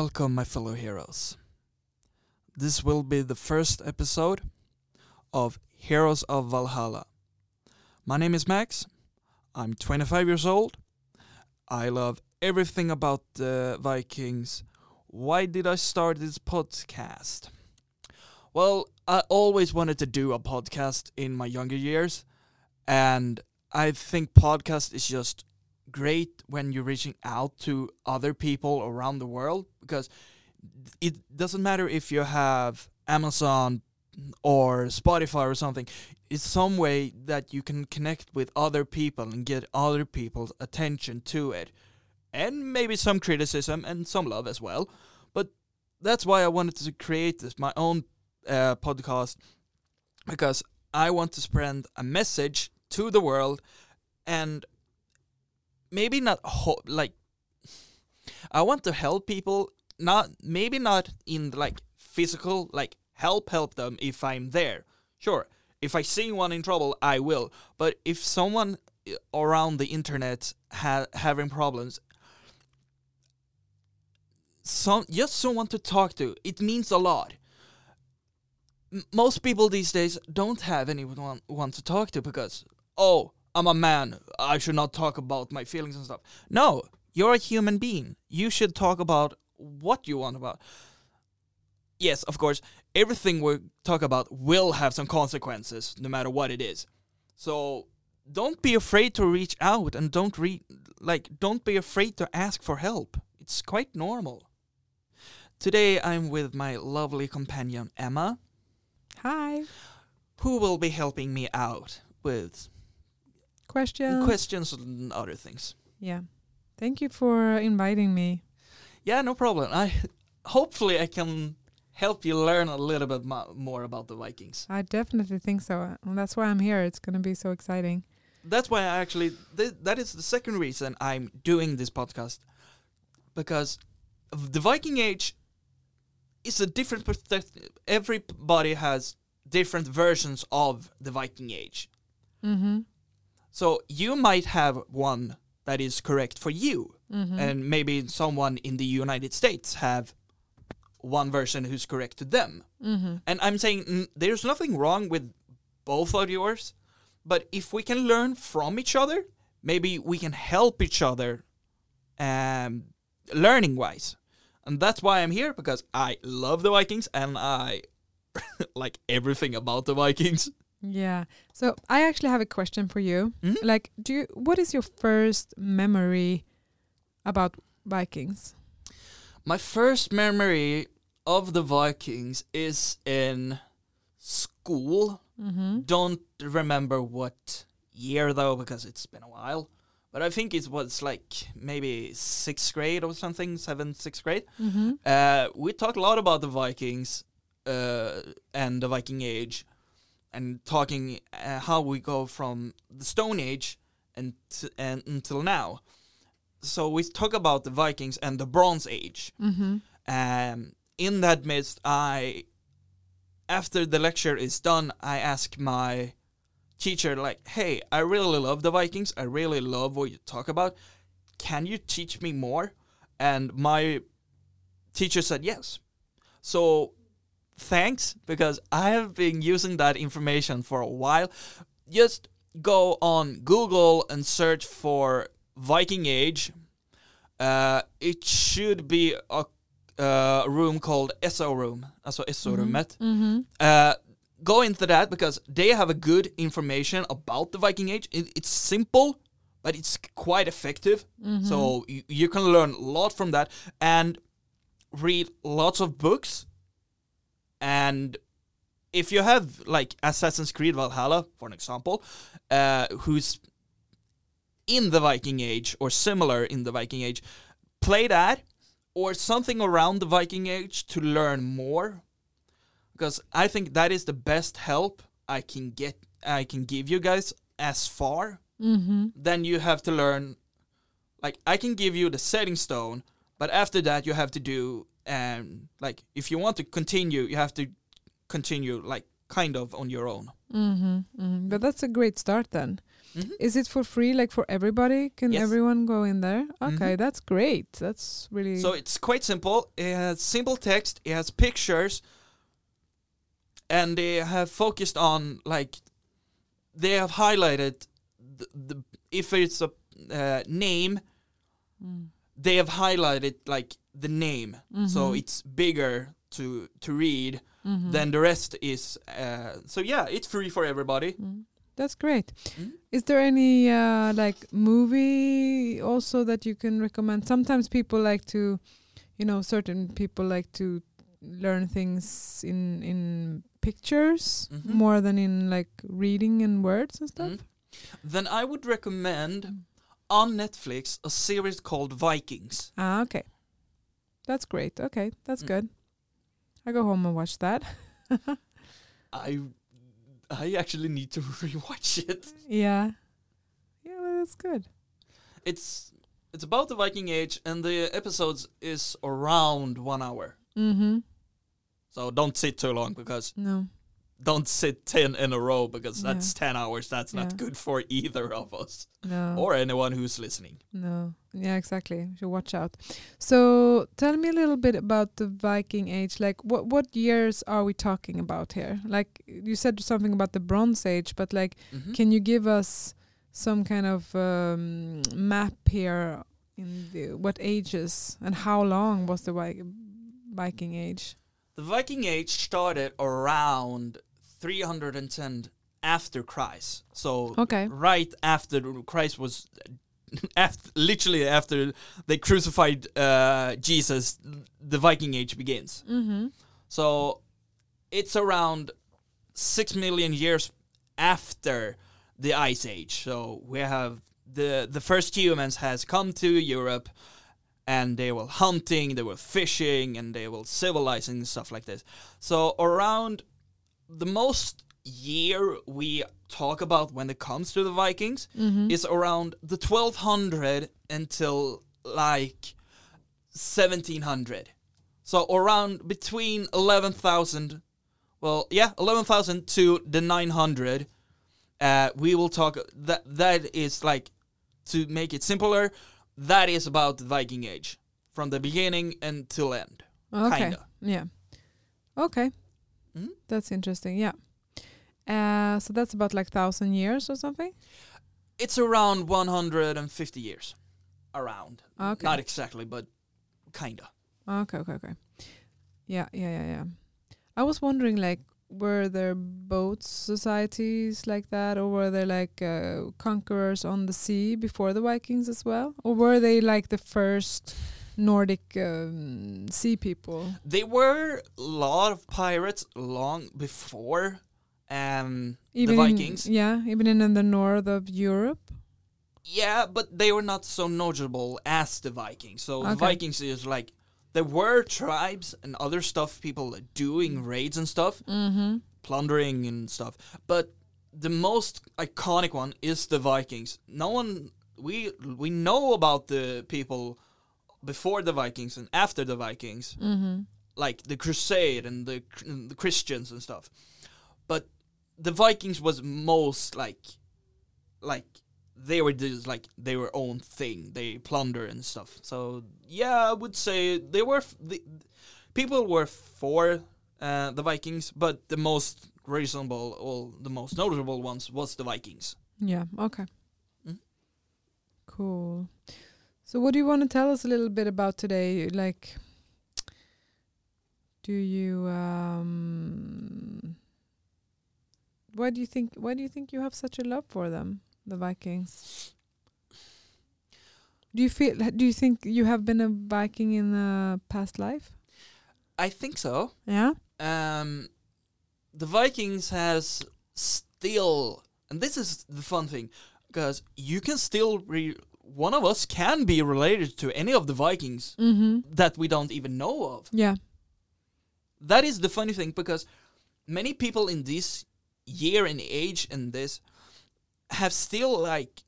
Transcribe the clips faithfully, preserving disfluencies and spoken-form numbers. Welcome, my fellow heroes. This will be the first episode of Heroes of Valhalla. My name is Max. I'm twenty-five years old. I love everything about the Vikings. Why did I start this podcast? Well, I always wanted to do a podcast in my younger years, and I think podcast is just great when you're reaching out to other people around the world, because it doesn't matter if you have Amazon or Spotify or something. It's some way that you can connect with other people and get other people's attention to it, and maybe some criticism and some love as well. But that's why I wanted to create this my own uh, podcast, because I want to spread a message to the world. And maybe not ho- like I want to help people, not maybe not in like physical, like help help them if I'm there. Sure, if I see one in trouble, I will. But if someone around the internet ha- having problems, some just someone to talk to, it means a lot. M- most people these days don't have anyone want to talk to because oh. I'm a man, I should not talk about my feelings and stuff. No, you're a human being. You should talk about what you want about. Yes, of course, everything we talk about will have some consequences, no matter what it is. So don't be afraid to reach out, and don't re- like don't be afraid to ask for help. It's quite normal. Today I'm with my lovely companion Emma. Hi. Who will be helping me out with Questions. Questions and other things. Yeah. Thank you for inviting me. Yeah, no problem. I Hopefully I can help you learn a little bit mo- more about the Vikings. I definitely think so. And that's why I'm here. It's going to be so exciting. That's why I actually... Th- that is the second reason I'm doing this podcast. Because the Viking Age is a different perspective. Everybody has different versions of the Viking Age. Mm-hmm. So you might have one that is correct for you, mm-hmm. and maybe someone in the United States have one version who's correct to them. Mm-hmm. And I'm saying mm, there's nothing wrong with both of yours, but if we can learn from each other, maybe we can help each other um, learning-wise. And that's why I'm here, because I love the Vikings, and I like everything about the Vikings. Yeah. So I actually have a question for you. Mm-hmm. Like, do you, what is your first memory about Vikings? My first memory of the Vikings is in school. Mm-hmm. Don't remember what year though, because it's been a while. But I think it was like maybe sixth grade or something, seventh, sixth grade. Mm-hmm. Uh, we talked a lot about the Vikings uh, and the Viking Age. And talking uh, how we go from the Stone Age and, t- and until now. So we talk about the Vikings and the Bronze Age. Mm-hmm. Um, in that midst, I, after the lecture is done, I ask my teacher, like, hey, I really love the Vikings. I really love what you talk about. Can you teach me more? And my teacher said yes. So... thanks, because I have been using that information for a while. Just go on Google and search for Viking Age. Uh, it should be a uh, room called Esso Room. So Esso Roomet. Mm-hmm. Uh, go into that, because they have a good information about the Viking Age. It, it's simple, but it's quite effective. Mm-hmm. So you, you can learn a lot from that and read lots of books. And if you have, like, Assassin's Creed Valhalla, for an example, uh, who's in the Viking Age or similar in the Viking Age, play that or something around the Viking Age to learn more. Because I think that is the best help I can get, I can give you guys as far. Mm-hmm. Then you have to learn, like, I can give you the setting stone, but after that you have to do... And, like, if you want to continue, you have to continue, like, kind of on your own. Mm-hmm, mm-hmm. But that's a great start then. Mm-hmm. Is it for free, like for everybody? Can yes. everyone go in there? Okay, mm-hmm. that's great. That's really... So it's quite simple. It has simple text. It has pictures. And they have focused on, like, they have highlighted, the, the if it's a uh, name, mm. they have highlighted, like, the name. Mm-hmm. So it's bigger to to read mm-hmm. than the rest is. Uh, so, yeah, it's free for everybody. Mm. That's great. Mm-hmm. Is there any, uh, like, movie also that you can recommend? Sometimes people like to, you know, certain people like to learn things in in pictures mm-hmm. more than in, like, reading and words and stuff. Mm-hmm. Then I would recommend mm. on Netflix a series called Vikings. Ah, okay. That's great. Okay, that's mm. good. I go home and watch that. I... I actually need to rewatch it. Yeah. Yeah, well, that's good. It's it's about the Viking Age, and the episodes is around one hour. Mm-hmm. So don't sit too long, because... No. Don't sit ten in a row, because yeah. that's ten hours. That's yeah. not good for either of us. No. Or anyone who's listening. No. Yeah, exactly. You should watch out. So tell me a little bit about the Viking Age. Like, what what years are we talking about here? Like, you said something about the Bronze Age, but, like, mm-hmm. can you give us some kind of um, map here in the, what ages and how long was the Vi- Viking Age? The Viking Age started around three hundred ten after Christ. So okay. right after Christ was, after, literally after they crucified uh, Jesus, the Viking Age begins. Mm-hmm. So it's around six million years after the Ice Age. So we have the, the first humans has come to Europe. And they were hunting, they were fishing, and they were civilizing and stuff like this. So around the most year we talk about when it comes to the Vikings mm-hmm. is around the twelve hundred until like seventeen hundred. So around between eleven thousand, well, yeah, eleven thousand to the nine hundred, uh, we will talk, that that is like, to make it simpler, that is about the Viking Age, from the beginning until end. Okay. Kinda. Yeah. Okay. Mm-hmm. That's interesting. Yeah. Uh, so that's about like thousand years or something. It's around one hundred and fifty years, around. Okay. Not exactly, but kinda. Okay. Okay. Okay. Yeah. Yeah. Yeah. Yeah. I was wondering, like, were there boat societies like that, or were there like uh, conquerors on the sea before the Vikings as well, or were they like the first Nordic um, sea people? They were a lot of pirates long before um, the Vikings. In, yeah, even in, in the north of Europe. Yeah, but they were not so notable as the Vikings. So okay. the Vikings is like. There were tribes and other stuff, people doing raids and stuff, mm-hmm. plundering and stuff. But the most iconic one is the Vikings. No one, we we know about the people before the Vikings and after the Vikings, mm-hmm. like the Crusade and the, and the Christians and stuff. But the Vikings was most like, like they were just like their own thing. They plunder and stuff. So yeah, I would say they were f- the people were for uh, the Vikings, but the most reasonable or the most notable ones was the Vikings. Yeah. Okay. Mm-hmm. Cool. So, what do you want to tell us a little bit about today? Like, do you? Um, why do you think? Why do you think you have such a love for them? The Vikings. Do you feel? Do you think you have been a Viking in a past life? I think so. Yeah. Um, the Vikings has still, and this is the fun thing, because you can still re- one of us can be related to any of the Vikings mm-hmm. that we don't even know of. Yeah. That is the funny thing, because many people in this year and age and this. Have still like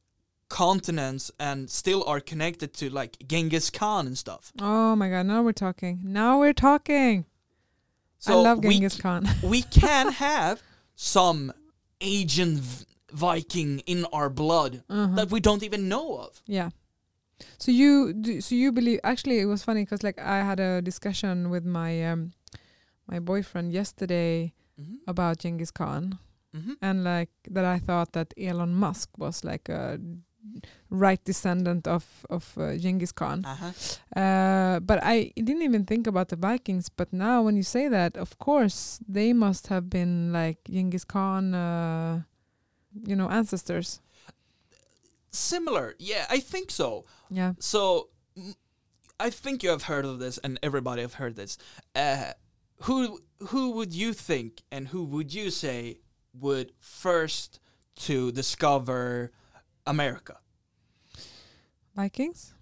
continents and still are connected to like Genghis Khan and stuff. Oh my god, now we're talking. Now we're talking. So I love Genghis we, Khan. we can have some Agent Viking in our blood mm-hmm. that we don't even know of. Yeah. So you do, so you believe? Actually, it was funny because like I had a discussion with my um, my boyfriend yesterday mm-hmm. about Genghis Khan, mm-hmm. and like that I thought that Elon Musk was like a right descendant of of uh, Genghis Khan, uh-huh. uh, but I didn't even think about the Vikings. But now when you say that, of course they must have been like Genghis Khan, uh, you know, ancestors. Similar, yeah, I think so. Yeah. So, m- I think you have heard of this, and everybody have heard this. Uh, who who would you think, and who would you say would first to discover America? Vikings.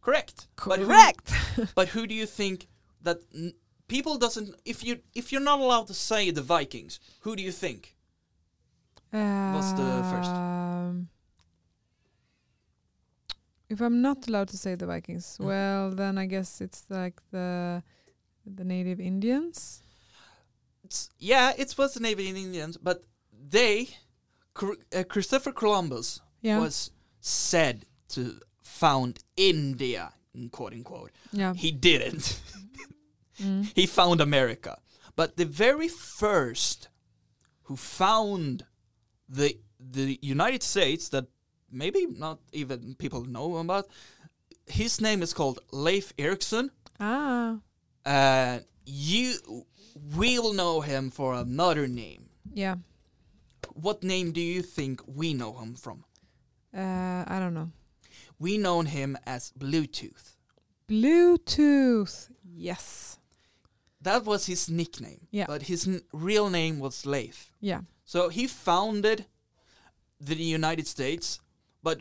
Correct. Correct. But who, but who do you think that n- people doesn't? If you if you're not allowed to say the Vikings, who do you think uh, was the first? Um. If I'm not allowed to say the Vikings, mm. well, then I guess it's like the the native Indians. It's, yeah, it was the native Indians, but they, uh, Christopher Columbus, yeah. was said to found India, quote unquote. Yeah. He didn't. mm. He found America. But the very first who found the the United States that maybe not even people know about. His name is called Leif Erikson. Ah. Uh, you we will know him for another name. Yeah. What name do you think we know him from? Uh, I don't know. We know him as Bluetooth. Bluetooth. Yes. That was his nickname. Yeah. But his n- real name was Leif. Yeah. So he founded the United States. But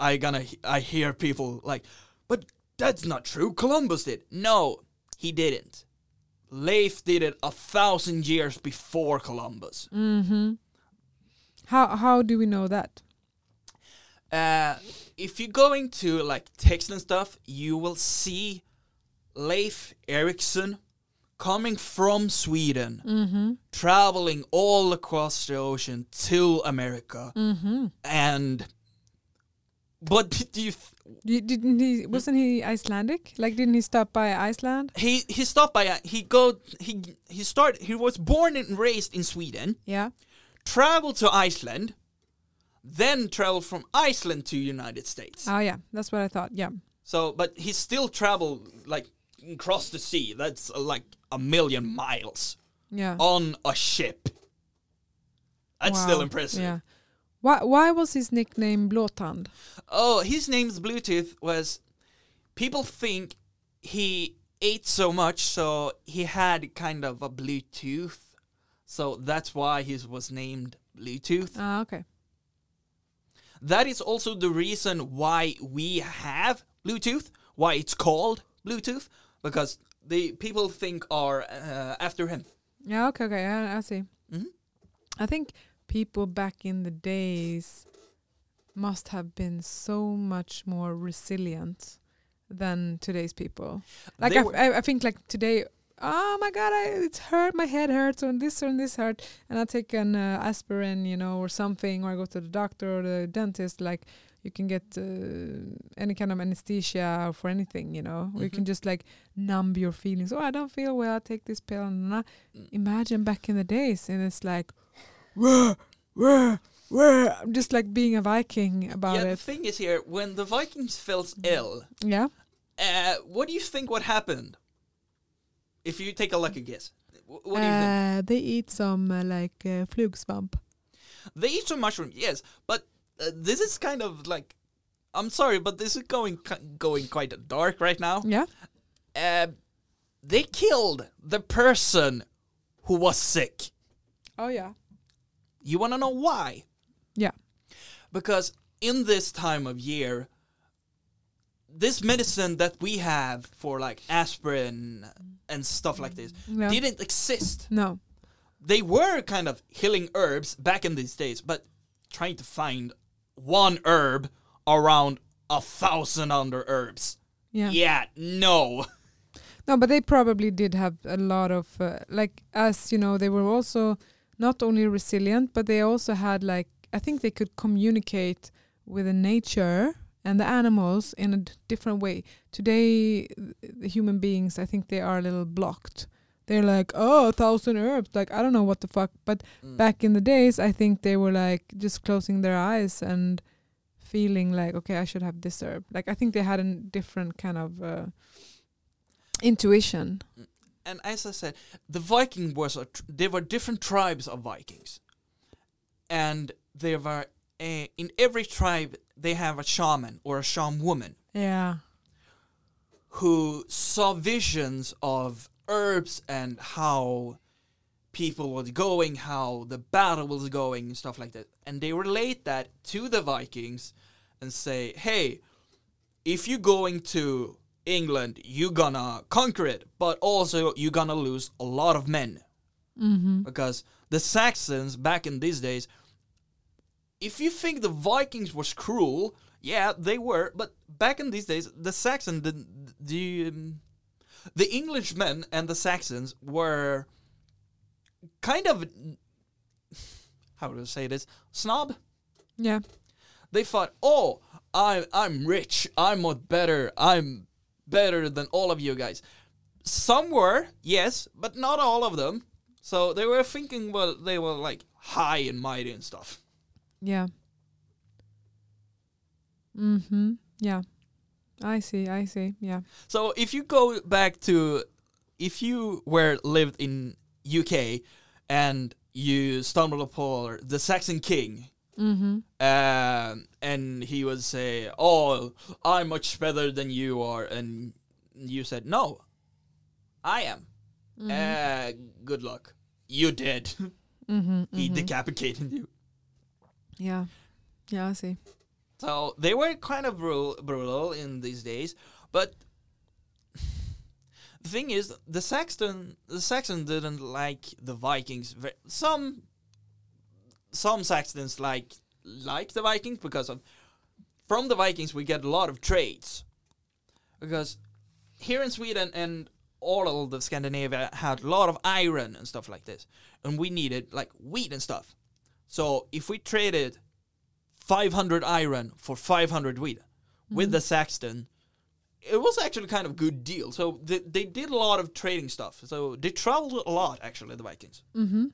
I gonna I hear people like, but that's not true. Columbus did. No, he didn't. Leif did it a thousand years before Columbus. Mm-hmm. How how do we know that? Uh, if you're going to like text and stuff, you will see Leif Erikson coming from Sweden, mm-hmm. traveling all across the ocean to America, mm-hmm. and. But did you th- didn't he? Wasn't he Icelandic? Like, didn't he stop by Iceland? He he stopped by he go he he started. He was born and raised in Sweden. Yeah, traveled to Iceland, then traveled from Iceland to United States. Oh yeah, that's what I thought. Yeah. So, but he still traveled like across the sea. That's uh, like a million miles. Yeah. On a ship. That's wow. still impressive. Yeah. Why why was his nickname Blåtand? Oh, his name's Bluetooth was... People think he ate so much, so he had kind of a blue tooth. So that's why he was named Bluetooth. Ah, okay. That is also the reason why we have Bluetooth, why it's called Bluetooth, because the people think are uh, after him. Yeah, okay, okay, I, I see. Mm-hmm. I think... People back in the days must have been so much more resilient than today's people. Like I, f- I, I think, like today, oh my God, I, it's hurt, my head hurts, or this or this hurt, and I take an uh, aspirin, you know, or something, or I go to the doctor or the dentist. Like you can get uh, any kind of anesthesia for anything, you know. Mm-hmm. Or you can just like numb your feelings. Oh, I don't feel well. I take this pill. And imagine back in the days, and it's like. Wah, wah, wah. I'm just like being a Viking about yeah, it. Yeah, the thing is here, when the Vikings felt ill, yeah, uh, what do you think what happened? If you take a lucky guess, what do you uh, think? They eat some uh, like uh, flugsvamp. They eat some mushroom, yes, but uh, this is kind of like, I'm sorry, but this is going going quite dark right now. Yeah, uh, they killed the person who was sick. Oh yeah. You want to know why? Yeah. Because in this time of year, this medicine that we have for like aspirin and stuff like this no. didn't exist. No. They were kind of healing herbs back in these days, but trying to find one herb around a thousand other herbs. Yeah. Yeah, no. No, but they probably did have a lot of, uh, like us, you know, they were also... not only resilient, but they also had, like, I think they could communicate with the nature and the animals in a d- different way. Today, the human beings, I think they are a little blocked. They're like, oh, a thousand herbs. Like, I don't know what the fuck. But mm. back in the days, I think they were like just closing their eyes and feeling like, okay, I should have this herb. Like, I think they had a n- different kind of uh, intuition. And as I said, the Viking was, a tr- there were different tribes of Vikings. And there were, a, in every tribe, they have a shaman or a shaman woman. Yeah. Who saw visions of herbs and how people was going, how the battle was going, and stuff like that. And they relate that to the Vikings and say, hey, if you're going to England, you're gonna conquer it, but also you're gonna lose a lot of men. Mm-hmm. Because the Saxons back in these days, if you think the Vikings was cruel, yeah, they were, but back in these days, the Saxon, the... the um, the Englishmen and the Saxons were kind of, how do I say this, snob? Yeah. They thought, oh, I, I'm rich, I'm not better, I'm better than all of you guys. Some were, yes, but not all of them. So they were thinking, well, they were like high and mighty and stuff. Yeah. Mm-hmm, yeah. I see, I see, yeah. So if you go back to, if you were lived in U K and you stumbled upon the Saxon king, mm-hmm. uh, and he would say, oh, I'm much better than you are, and you said, no, I am. Mm-hmm. Uh, good luck. You're dead. Mm-hmm, he mm-hmm. decapitated you. Yeah, yeah, I see. So they were kind of brutal, brutal in these days, but the thing is, the Saxon the Saxon didn't like the Vikings. Some some Saxons like like the Vikings because of, from the Vikings we get a lot of trades, because here in Sweden and all of Scandinavia had a lot of iron and stuff like this, and we needed like wheat and stuff. So if we traded five hundred iron for five hundred wheat mm-hmm. with the Saxon, it was actually kind of good deal. So they, they did a lot of trading stuff. So they traveled a lot, actually, the Vikings. Mm-hmm.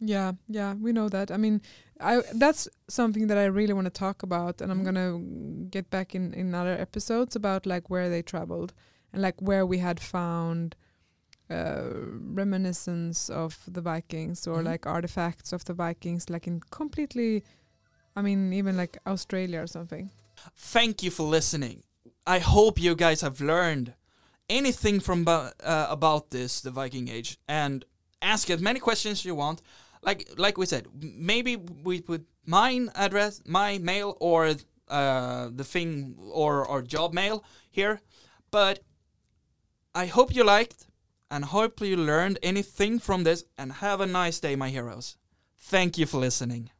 Yeah, yeah, we know that. I mean, I that's something that I really want to talk about, and I'm mm-hmm. going to get back in, in other episodes about, like, where they traveled and, like, where we had found uh, reminiscence of the Vikings or, mm-hmm. like, artifacts of the Vikings, like, in completely... I mean, even like Australia or something. Thank you for listening. I hope you guys have learned anything from bu- uh, about this, the Viking Age, and ask as many questions you want. Like, like we said, maybe we put mine address, my mail, or uh, the thing, or our job mail here. But I hope you liked, and hope you learned anything from this. And have a nice day, my heroes. Thank you for listening.